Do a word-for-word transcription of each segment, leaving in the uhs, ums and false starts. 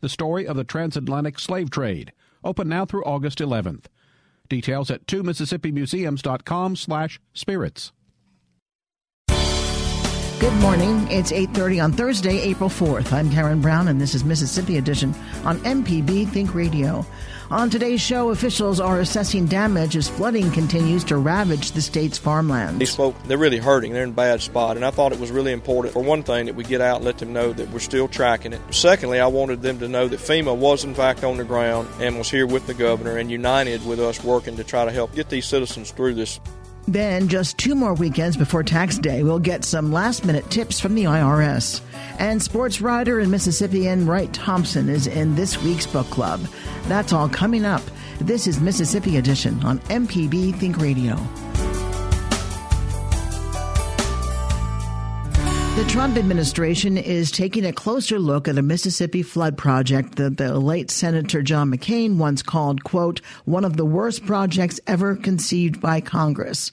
the story of the transatlantic slave trade, open now through August eleventh. Details at two mississippi museums dot com slash spirits. Good morning. It's eight thirty on Thursday, April fourth. I'm Karen Brown, and this is Mississippi Edition on M P B Think Radio. On today's show, officials are assessing damage as flooding continues to ravage the state's farmlands. These folk, they're really hurting. They're in a bad spot, and I thought it was really important, for one thing, that we get out and let them know that we're still tracking it. Secondly, I wanted them to know that FEMA was, in fact, on the ground and was here with the governor and united with us working to try to help get these citizens through this. Then, just two more weekends before tax day, we'll get some last-minute tips from the I R S. And sports writer and Mississippian Wright Thompson is in this week's book club. That's all coming up. This is Mississippi Edition on M P B Think Radio. The Trump administration is taking a closer look at a Mississippi flood project that the late Senator John McCain once called, quote, one of the worst projects ever conceived by Congress.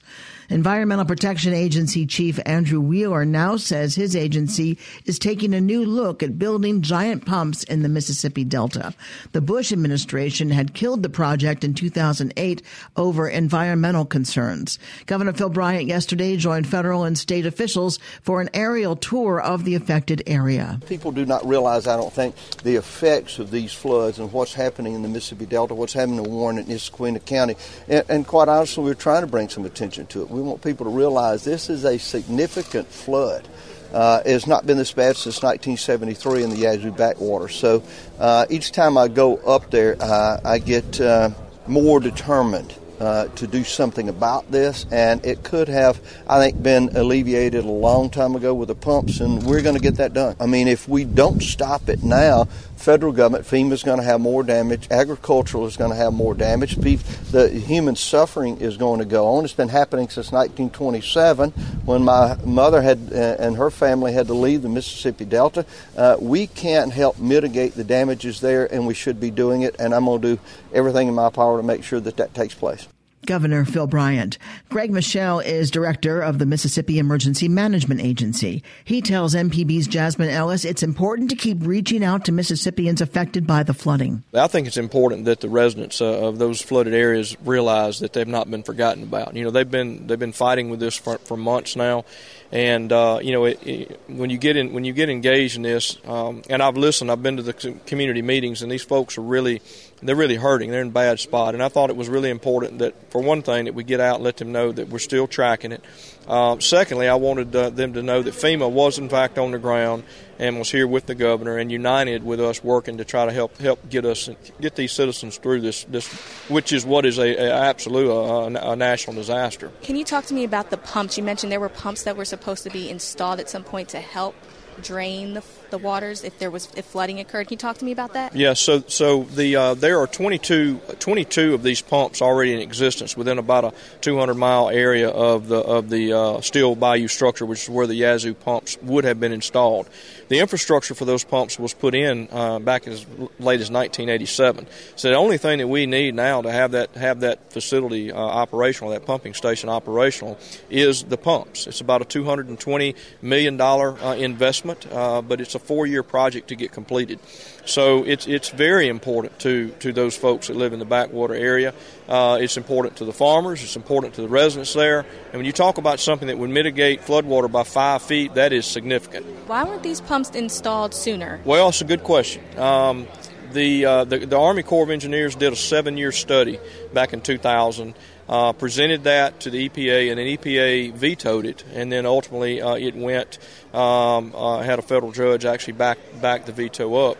Environmental Protection Agency Chief Andrew Wheeler now says his agency is taking a new look at building giant pumps in the Mississippi Delta. The Bush administration had killed the project in two thousand eight over environmental concerns. Governor Phil Bryant yesterday joined federal and state officials for an aerial tour of the affected area. People do not realize, I don't think, the effects of these floods and what's happening in the Mississippi Delta, what's happening in Warren and Issaquena County. And, and quite honestly, we're trying to bring some attention to it. We want people to realize this is a significant flood. Uh, it's not been this bad since nineteen seventy-three in the Yazoo backwater. So uh, each time I go up there, uh, I get uh, more determined Uh, to do something about this, and it could have, I think, been alleviated a long time ago with the pumps, and we're going to get that done. I mean, if we don't stop it now, federal government, FEMA, is going to have more damage, agricultural is going to have more damage, the human suffering is going to go on. It's been happening since nineteen twenty-seven when my mother had uh, and her family had to leave the Mississippi Delta. Uh, we can't help mitigate the damages there, and we should be doing it, and I'm going to do everything in my power to make sure that that takes place. Governor Phil Bryant. Greg Michelle is director of the Mississippi Emergency Management Agency. He tells M P B's Jasmine Ellis it's important to keep reaching out to Mississippians affected by the flooding. I think it's important that the residents uh, of those flooded areas realize that they've not been forgotten about. You know, they've been they've been fighting with this for, for months now, and uh, you know, it, it, when you get in when you get engaged in this, um, and I've listened, I've been to the community meetings, and these folks are really. They're really hurting. They're in a bad spot. And I thought it was really important that, for one thing, that we get out and let them know that we're still tracking it. Uh, secondly, I wanted uh, them to know that FEMA was, in fact, on the ground and was here with the governor and united with us working to try to help help get us get these citizens through this, this which is what is a, a absolute a, a national disaster. Can you talk to me about the pumps? You mentioned there were pumps that were supposed to be installed at some point to help drain the, the waters if there was if flooding occurred. Can you talk to me about that? Yeah, so so the uh, there are twenty-two, twenty-two of these pumps already in existence within about a two hundred mile area of the of the uh, Steel Bayou structure, which is where the Yazoo pumps would have been installed. The infrastructure for those pumps was put in uh, back as late as nineteen eighty-seven. So the only thing that we need now to have that have that facility uh, operational, that pumping station operational, is the pumps. It's about a two hundred twenty million dollars uh, investment. Uh, but it's a four-year project to get completed. So it's it's very important to, to those folks that live in the backwater area. Uh, it's important to the farmers. It's important to the residents there. And when you talk about something that would mitigate floodwater by five feet, that is significant. Why weren't these pumps installed sooner? Well, it's a good question. Um, the, uh, the the Army Corps of Engineers did a seven-year study back in two thousand. Uh, presented that to the E P A, and then E P A vetoed it, and then ultimately uh, it went, um, uh, had a federal judge actually back back the veto up.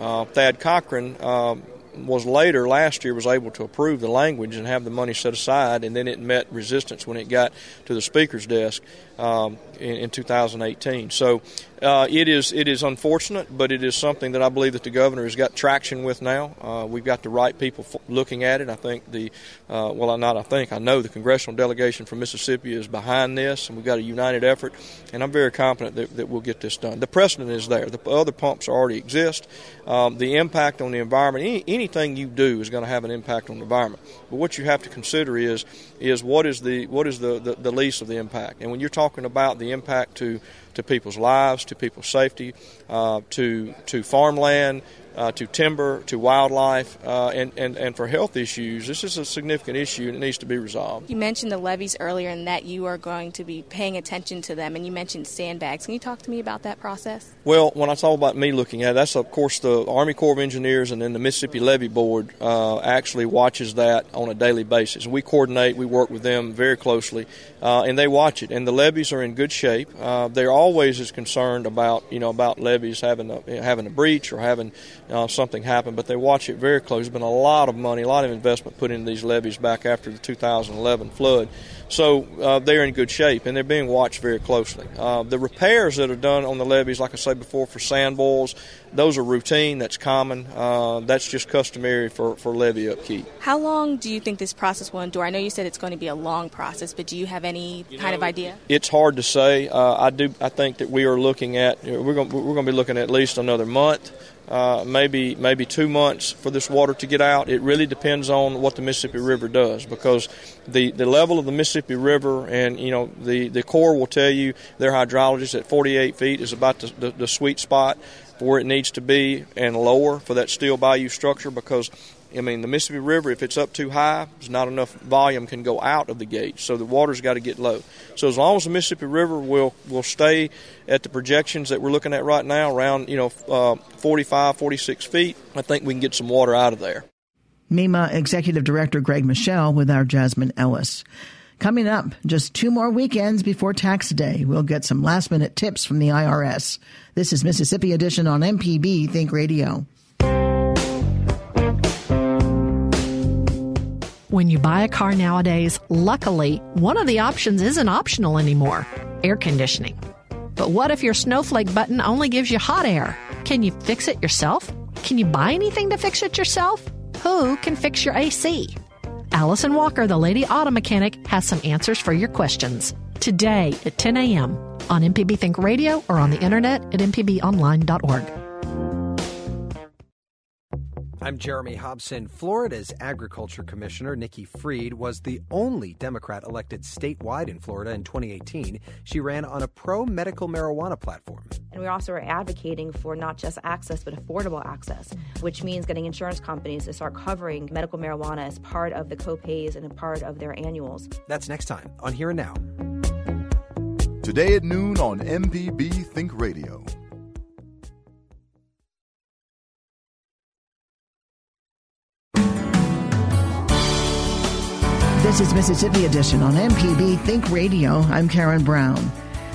Uh, Thad Cochran uh, was later, last year, was able to approve the language and have the money set aside, and then it met resistance when it got to the Speaker's desk um, in, in twenty eighteen. So Uh, it is it is unfortunate, but it is something that I believe that the governor has got traction with now. Uh, we've got the right people f- looking at it. I think the, uh, well, not I think, I know the congressional delegation from Mississippi is behind this, and we've got a united effort, and I'm very confident that, that we'll get this done. The precedent is there. The other pumps already exist. Um, the impact on the environment, any, anything you do is going to have an impact on the environment. But what you have to consider is is what is the what is the, the, the least of the impact. And when you're talking about the impact to to people's lives, to people's safety, uh, to to farmland, uh, to timber, to wildlife, uh, and, and, and for health issues, this is a significant issue and it needs to be resolved. You mentioned the levees earlier and that you are going to be paying attention to them, and you mentioned sandbags. Can you talk to me about that process? Well, when I talk about me looking at it, that's, of course, the Army Corps of Engineers, and then the Mississippi Levee Board uh, actually watches that on a daily basis. We coordinate, we work with them very closely, uh, and they watch it. And the levees are in good shape. Uh, they're always as concerned about, you know, about levees having a, you know, having a breach or having Uh, something happened, but they watch it very close. There's been a lot of money, a lot of investment put into these levees back after the two thousand eleven flood. So uh, they're in good shape, and they're being watched very closely. Uh, the repairs that are done on the levees, like I said before, for sand boils, those are routine, that's common, uh, that's just customary for, for levee upkeep. How long do you think this process will endure? I know you said it's going to be a long process, but do you have any you kind know, of idea? It's hard to say. Uh, I do. I think that we are looking at, we're going we're going to be looking at at least another month. Uh, maybe maybe two months for this water to get out. It really depends on what the Mississippi River does, because the, the level of the Mississippi River, and you know the, the Corps will tell you, their hydrologist, at forty-eight feet is about the, the, the sweet spot for where it needs to be, and lower for that Steel Bayou structure, because I mean, the Mississippi River, if it's up too high, there's not enough volume can go out of the gauge, so the water's got to get low. So as long as the Mississippi River will will stay at the projections that we're looking at right now, around you know uh, forty-five, forty-six feet, I think we can get some water out of there. MEMA Executive Director Greg Michelle with our Jasmine Ellis. Coming up, just two more weekends before tax day, we'll get some last-minute tips from the I R S. This is Mississippi Edition on M P B Think Radio. When you buy a car nowadays, luckily, one of the options isn't optional anymore: air conditioning. But what if your snowflake button only gives you hot air? Can you fix it yourself? Can you buy anything to fix it yourself? Who can fix your A C? Allison Walker, the lady auto mechanic, has some answers for your questions. Today at ten a.m. on M P B Think Radio, or on the internet at m p b online dot org. I'm Jeremy Hobson. Florida's Agriculture Commissioner Nikki Fried was the only Democrat elected statewide in Florida in twenty eighteen. She ran on a pro-medical marijuana platform. And we also are advocating for not just access, but affordable access, which means getting insurance companies to start covering medical marijuana as part of the co-pays and a part of their annuals. That's next time on Here and Now. Today at noon on M P B Think Radio. This is Mississippi Edition on M P B Think Radio. I'm Karen Brown.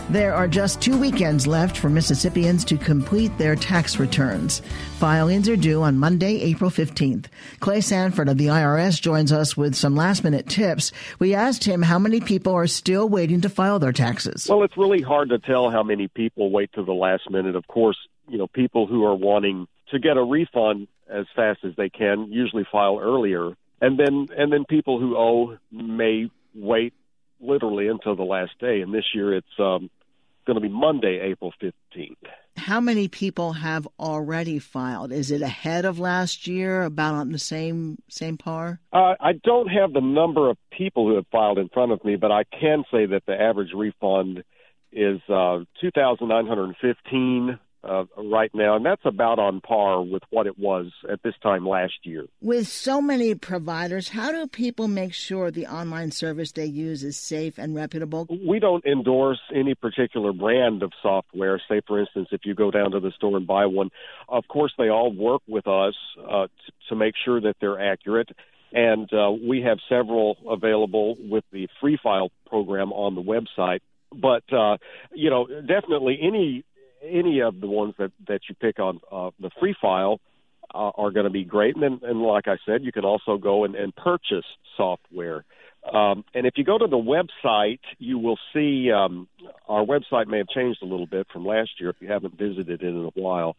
There are just two weekends left for Mississippians to complete their tax returns. Filings are due on Monday, April fifteenth. Clay Sanford of the I R S joins us with some last-minute tips. We asked him how many people are still waiting to file their taxes. Well, it's really hard to tell how many people wait to the last minute. Of course, you know, people who are wanting to get a refund as fast as they can usually file earlier. And then and then people who owe may wait literally until the last day. And this year it's um, going to be Monday, April fifteenth. How many people have already filed? Is it ahead of last year, about on the same same par? Uh, I don't have the number of people who have filed in front of me, but I can say that the average refund is uh, two thousand nine hundred fifteen dollars. Uh, right now, and that's about on par with what it was at this time last year. With so many providers, how do people make sure the online service they use is safe and reputable? We don't endorse any particular brand of software. Say, for instance, if you go down to the store and buy one, of course, they all work with us uh, t- to make sure that they're accurate. And uh, we have several available with the free file program on the website. But, uh, you know, definitely any Any of the ones that, that you pick on uh, the free file uh, are going to be great. And, and like I said, you can also go and, and purchase software Um, and if you go to the website, you will see um, our website may have changed a little bit from last year if you haven't visited it in a while.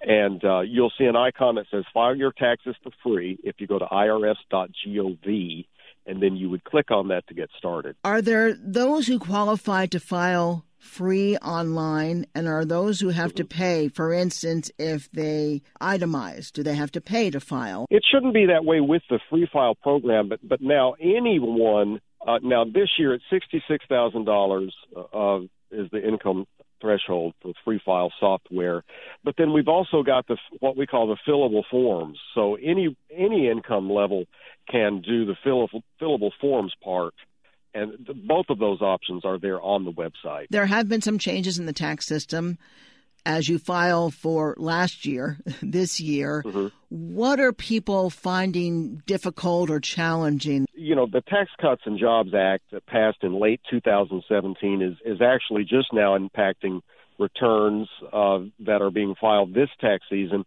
And uh, you'll see an icon that says file your taxes for free if you go to I R S dot gov, and then you would click on that to get started. Are there those who qualify to file free online, and are those who have to pay? For instance, if they itemize, do they have to pay to file? It shouldn't be that way with the free file program, but but now anyone, uh, now this year it's sixty-six thousand dollars uh, is the income threshold for free file software, but then we've also got the what we call the fillable forms. So any any income level can do the fillable, fillable forms part. And both of those options are there on the website. There have been some changes in the tax system as you file for last year, this year. Mm-hmm. What are people finding difficult or challenging? You know, the Tax Cuts and Jobs Act that passed in late two thousand seventeen is, is actually just now impacting returns uh, that are being filed this tax season.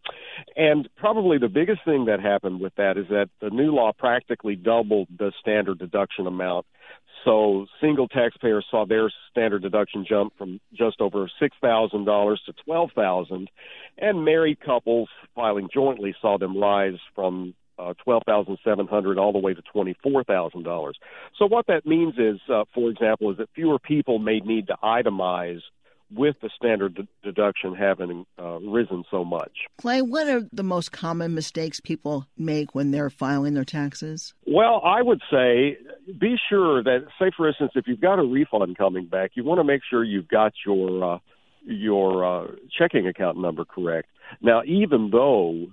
And probably the biggest thing that happened with that is that the new law practically doubled the standard deduction amount. So single taxpayers saw their standard deduction jump from just over six thousand dollars to twelve thousand dollars, and married couples filing jointly saw them rise from uh, twelve thousand seven hundred dollars all the way to twenty-four thousand dollars. So what that means is, uh, for example, is that fewer people may need to itemize with the standard d- deduction having uh, risen so much. Clay, what are the most common mistakes people make when they're filing their taxes? Well, I would say be sure that, say, for instance, if you've got a refund coming back, you want to make sure you've got your uh, your uh, checking account number correct. Now, even though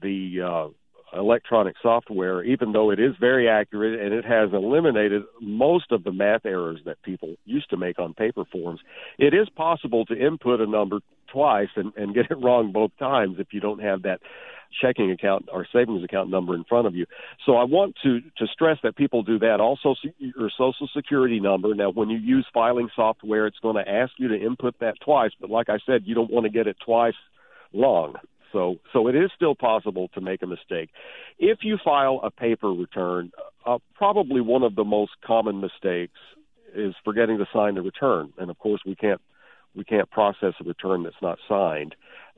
the uh, electronic software, even though it is very accurate and it has eliminated most of the math errors that people used to make on paper forms, it is possible to input a number twice and, and get it wrong both times if you don't have that checking account or savings account number in front of you. So I want to, to stress that people do that. Also, your Social Security number. Now, when you use filing software, it's going to ask you to input that twice. But like I said, you don't want to get it twice wrong. So so it is still possible to make a mistake. If you file a paper return, uh, probably one of the most common mistakes is forgetting to sign the return. And, of course, we can't we can't process a return that's not signed.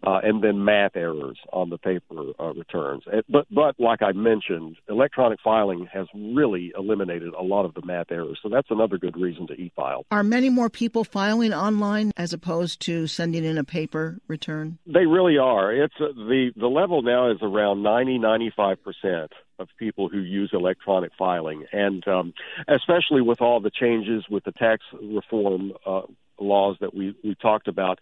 Uh, and then math errors on the paper uh, returns. But, but like I mentioned, electronic filing has really eliminated a lot of the math errors. So that's another good reason to e-file. Are many more people filing online as opposed to sending in a paper return? They really are. It's uh, the, the level now is around ninety, ninety-five percent of people who use electronic filing. And um, especially with all the changes with the tax reform uh laws that we, we talked about,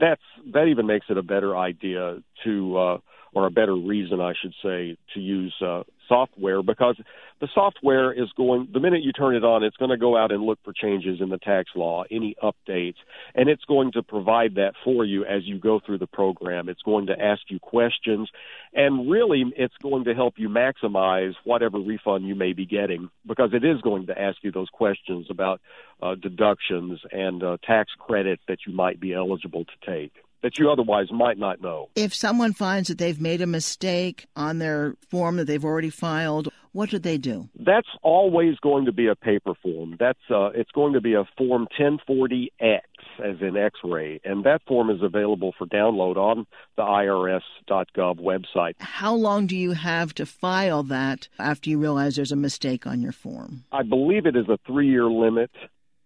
that's that even makes it a better idea to, uh, or a better reason, I should say, to use uh, software, because the software is going, the minute you turn it on, it's going to go out and look for changes in the tax law, any updates, and it's going to provide that for you as you go through the program. It's going to ask you questions, and really it's going to help you maximize whatever refund you may be getting, because it is going to ask you those questions about uh, deductions and uh, tax credits that you might be eligible to take that you otherwise might not know. If someone finds that they've made a mistake on their form that they've already filed, what do they do? That's always going to be a paper form. That's uh, it's going to be a Form ten forty X, as in X-ray, and that form is available for download on the I R S dot gov website. How long do you have to file that after you realize there's a mistake on your form? I believe it is a three-year limit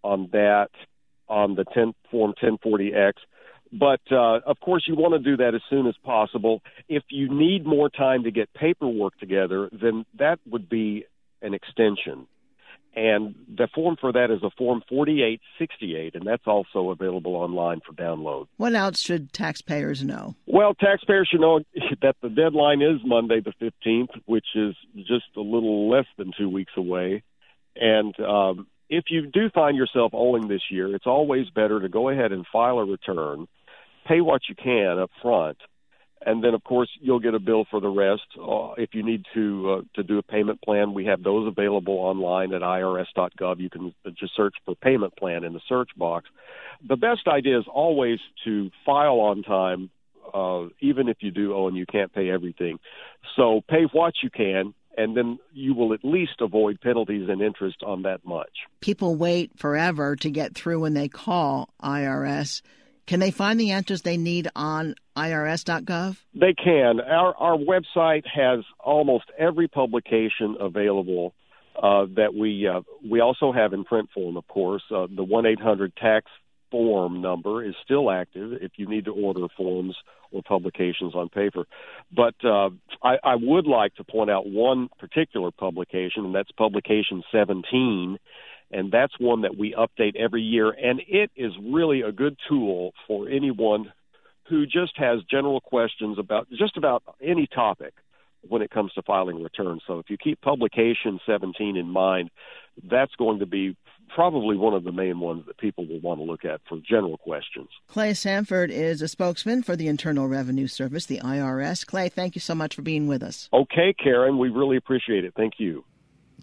on that, on the ten, Form ten forty X. But, uh, of course, you want to do that as soon as possible. If you need more time to get paperwork together, then that would be an extension. And the form for that is a Form forty-eight sixty-eight, and that's also available online for download. What else should taxpayers know? Well, taxpayers should know that the deadline is Monday the fifteenth, which is just a little less than two weeks away. And um, if you do find yourself owing this year, it's always better to go ahead and file a return, pay what you can up front, and then, of course, you'll get a bill for the rest. Uh, if you need to uh, to do a payment plan, we have those available online at I R S dot gov. You can just search for payment plan in the search box. The best idea is always to file on time, uh, even if you do owe and you can't pay everything. So pay what you can, and then you will at least avoid penalties and interest on that much. People wait forever to get through when they call I R S. Can they find the answers they need on I R S dot gov? They can. Our our website has almost every publication available uh, that we uh, we also have in print form, of course. Uh, the one eight hundred tax form number is still active if you need to order forms or publications on paper. But uh, I, I would like to point out one particular publication, and that's publication seventeen, and that's one that we update every year. And it is really a good tool for anyone who just has general questions about just about any topic when it comes to filing returns. So if you keep publication seventeen in mind, that's going to be probably one of the main ones that people will want to look at for general questions. Clay Sanford is a spokesman for the Internal Revenue Service, the I R S. Clay, thank you so much for being with us. Okay, Karen, we really appreciate it. Thank you.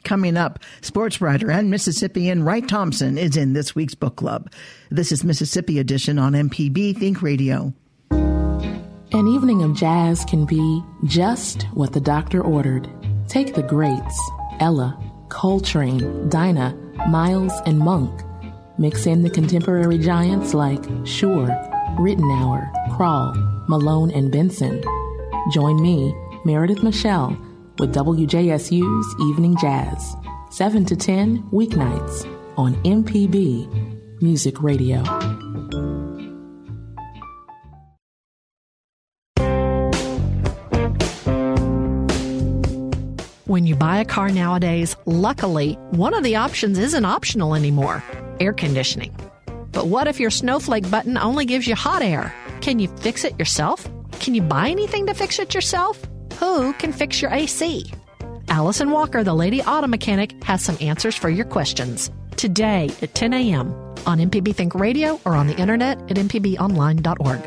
Coming up, sports writer and Mississippian Wright Thompson is in this week's book club. This is Mississippi Edition on M P B Think Radio. An evening of jazz can be just what the doctor ordered. Take the greats, Ella, Coltrane, Dinah, Miles, and Monk. Mix in the contemporary giants like Schur, Rittenauer, Krall, Malone, and Benson. Join me, Meredith Michelle, with W J S U's Evening Jazz, seven to ten weeknights on M P B Music Radio. When you buy a car nowadays, luckily, one of the options isn't optional anymore, air conditioning. But what if your snowflake button only gives you hot air? Can you fix it yourself? Can you buy anything to fix it yourself? Who can fix your A C? Allison Walker, the lady auto mechanic, has some answers for your questions. Today at ten a.m. on M P B Think Radio or on the internet at m p b online dot org.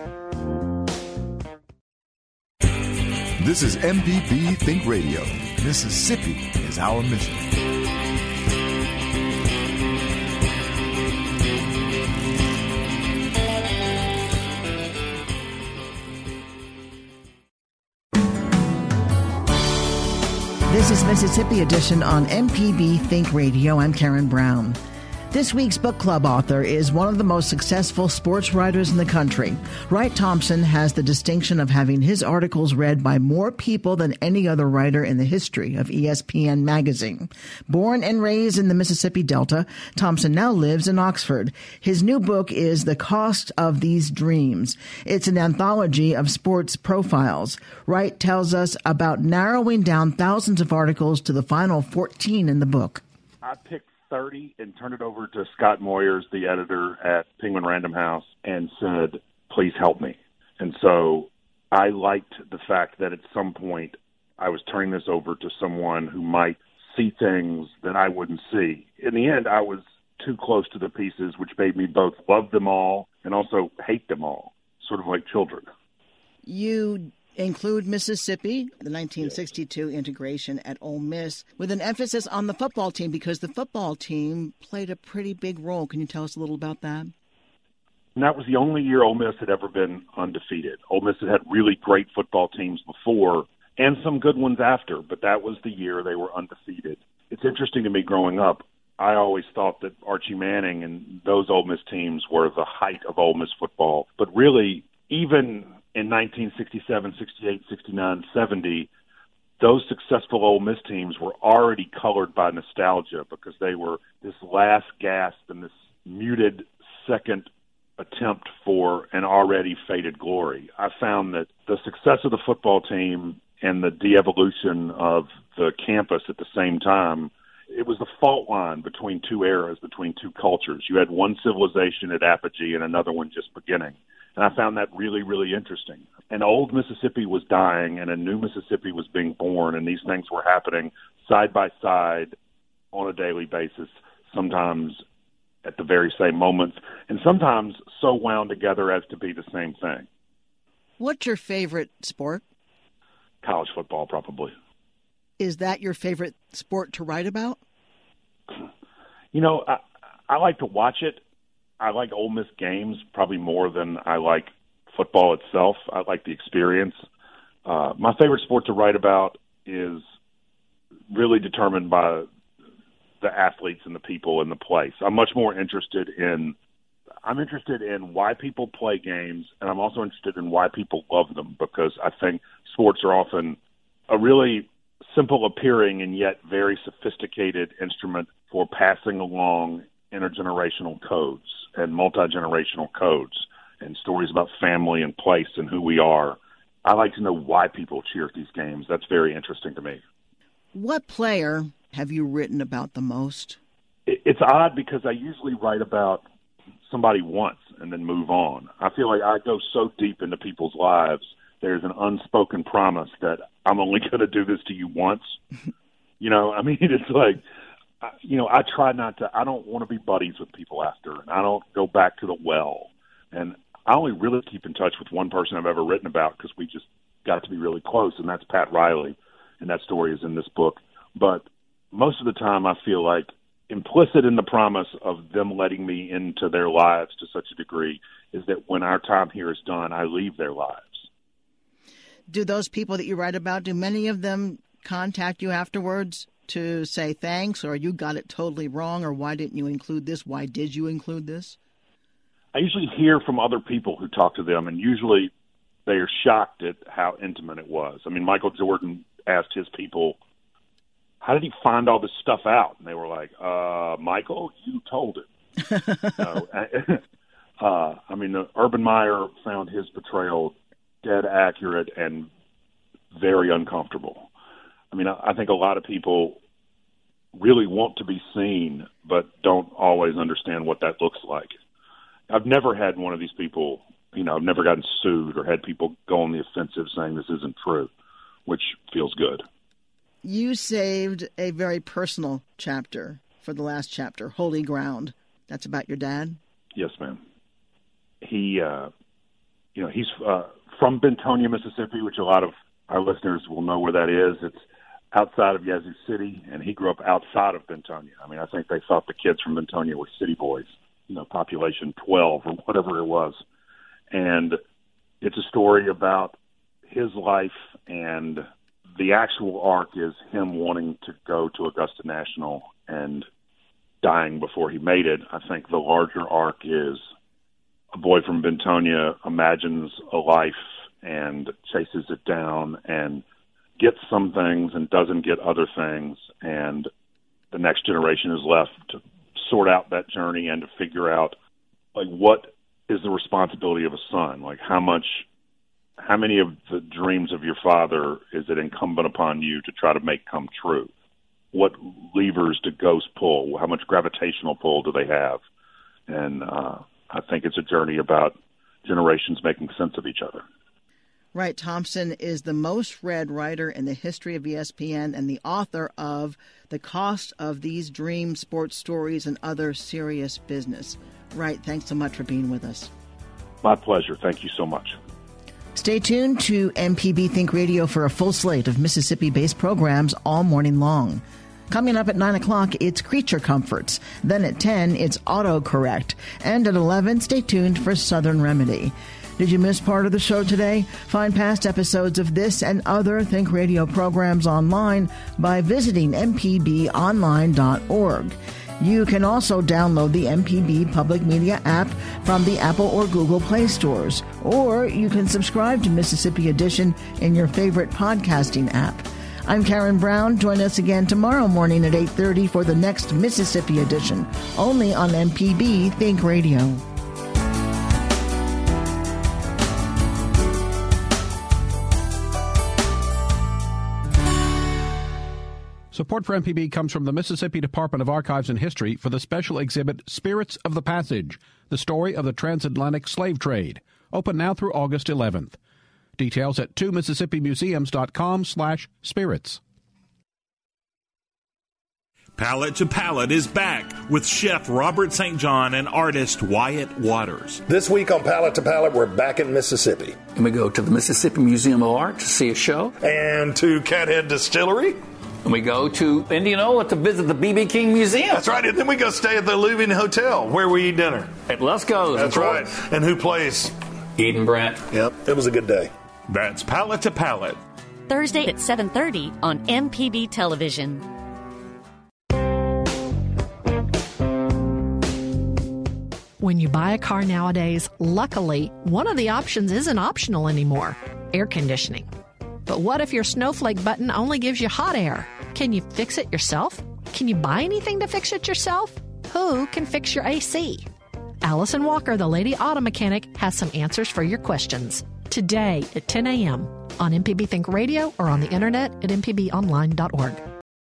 This is M P B Think Radio. Mississippi is our mission. This is Mississippi Edition on M P B Think Radio. I'm Karen Brown. This week's book club author is one of the most successful sports writers in the country. Wright Thompson has the distinction of having his articles read by more people than any other writer in the history of E S P N magazine. Born and raised in the Mississippi Delta, Thompson now lives in Oxford. His new book is The Cost of These Dreams. It's an anthology of sports profiles. Wright tells us about narrowing down thousands of articles to the final fourteen in the book. I picked thirty and turned it over to Scott Moyers, the editor at Penguin Random House, and said, please help me. And so I liked the fact that at some point I was turning this over to someone who might see things that I wouldn't see. In the end, I was too close to the pieces, which made me both love them all and also hate them all, sort of like children. You include Mississippi, the nineteen sixty-two integration at Ole Miss, with an emphasis on the football team because the football team played a pretty big role. Can you tell us a little about that? And that was the only year Ole Miss had ever been undefeated. Ole Miss had had really great football teams before and some good ones after, but that was the year they were undefeated. It's interesting to me growing up, I always thought that Archie Manning and those Ole Miss teams were the height of Ole Miss football, but really even in nineteen sixty-seven, sixty-eight, sixty-nine, seventy, those successful Ole Miss teams were already colored by nostalgia because they were this last gasp and this muted second attempt for an already faded glory. I found that the success of the football team and the de-evolution of the campus at the same time, it was the fault line between two eras, between two cultures. You had one civilization at apogee and another one just beginning. And I found that really, really interesting. An old Mississippi was dying and a new Mississippi was being born, and these things were happening side by side on a daily basis, sometimes at the very same moments, and sometimes so wound together as to be the same thing. What's your favorite sport? College football, probably. Is that your favorite sport to write about? You know, I, I like to watch it. I like Ole Miss games probably more than I like football itself. I like the experience. Uh, my favorite sport to write about is really determined by the athletes and the people and the place. I'm much more interested in I'm interested in why people play games, and I'm also interested in why people love them, because I think sports are often a really simple appearing and yet very sophisticated instrument for passing along intergenerational codes and multi-generational codes and stories about family and place and who we are. I like to know why people cheer at these games. That's very interesting to me. What player have you written about the most? It's odd because I usually write about somebody once and then move on. I feel like I go so deep into people's lives, there's an unspoken promise that I'm only going to do this to you once. You know, I mean, it's like, you know, I try not to, I don't want to be buddies with people after, and I don't go back to the well. And I only really keep in touch with one person I've ever written about because we just got to be really close, and that's Pat Riley, and that story is in this book. But most of the time I feel like implicit in the promise of them letting me into their lives to such a degree is that when our time here is done, I leave their lives. Do those people that you write about, do many of them contact you afterwards to say thanks, or you got it totally wrong, or why didn't you include this? Why did you include this? I usually hear from other people who talk to them, and usually they are shocked at how intimate it was. I mean, Michael Jordan asked his people, how did he find all this stuff out? And they were like, uh, Michael, you told it. So, uh, I mean, the Urban Meyer found his portrayal dead accurate and very uncomfortable. I mean, I think a lot of people really want to be seen, but don't always understand what that looks like. I've never had one of these people, you know, I've never gotten sued or had people go on the offensive saying this isn't true, which feels good. You saved a very personal chapter for the last chapter, Holy Ground. That's about your dad? Yes, ma'am. He, uh, you know, he's uh, from Bentonia, Mississippi, which a lot of our listeners will know where that is. It's outside of Yazoo City, and he grew up outside of Bentonia. I mean, I think they thought the kids from Bentonia were city boys, you know, population twelve or whatever it was. And it's a story about his life, and the actual arc is him wanting to go to Augusta National and dying before he made it. I think the larger arc is a boy from Bentonia imagines a life and chases it down and gets some things and doesn't get other things. And the next generation is left to sort out that journey and to figure out, like, what is the responsibility of a son? Like, how much... how many of the dreams of your father is it incumbent upon you to try to make come true? What levers do ghosts pull? How much gravitational pull do they have? And uh, I think it's a journey about generations making sense of each other. Wright Thompson is the most read writer in the history of E S P N and the author of The Cost of These Dreams, Sports Stories, and Other Serious Business. Wright, thanks so much for being with us. My pleasure. Thank you so much. Stay tuned to M P B Think Radio for a full slate of Mississippi-based programs all morning long. Coming up at nine o'clock, it's Creature Comforts. Then at ten, it's Autocorrect. And at eleven, stay tuned for Southern Remedy. Did you miss part of the show today? Find past episodes of this and other Think Radio programs online by visiting m p b online dot org. You can also download the M P B Public Media app from the Apple or Google Play stores, or you can subscribe to Mississippi Edition in your favorite podcasting app. I'm Karen Brown. Join us again tomorrow morning at eight thirty for the next Mississippi Edition, only on M P B Think Radio. Support for M P B comes from the Mississippi Department of Archives and History for the special exhibit Spirits of the Passage, the story of the transatlantic slave trade, open now through August eleventh. Details at two mississippi museums dot com slash spirits. Palette to Palette is back with chef Robert Saint John and artist Wyatt Waters. This week on Palette to Palette, we're back in Mississippi. And we go to the Mississippi Museum of Art to see a show. And to Cathead Distillery. And we go to Indianola to visit the B B. King Museum. That's right. And then we go stay at the Louvin Hotel where we eat dinner. At Lesko's. That's right. And who plays? Eden Brandt. Yep. It was a good day. That's Palette to Palette. Thursday at seven thirty on M P B Television. When you buy a car nowadays, luckily, one of the options isn't optional anymore: air conditioning. But what if your snowflake button only gives you hot air? Can you fix it yourself? Can you buy anything to fix it yourself? Who can fix your A C? Allison Walker, the Lady Auto Mechanic, has some answers for your questions. Today at ten a.m. on M P B Think Radio or on the internet at m p b online dot org.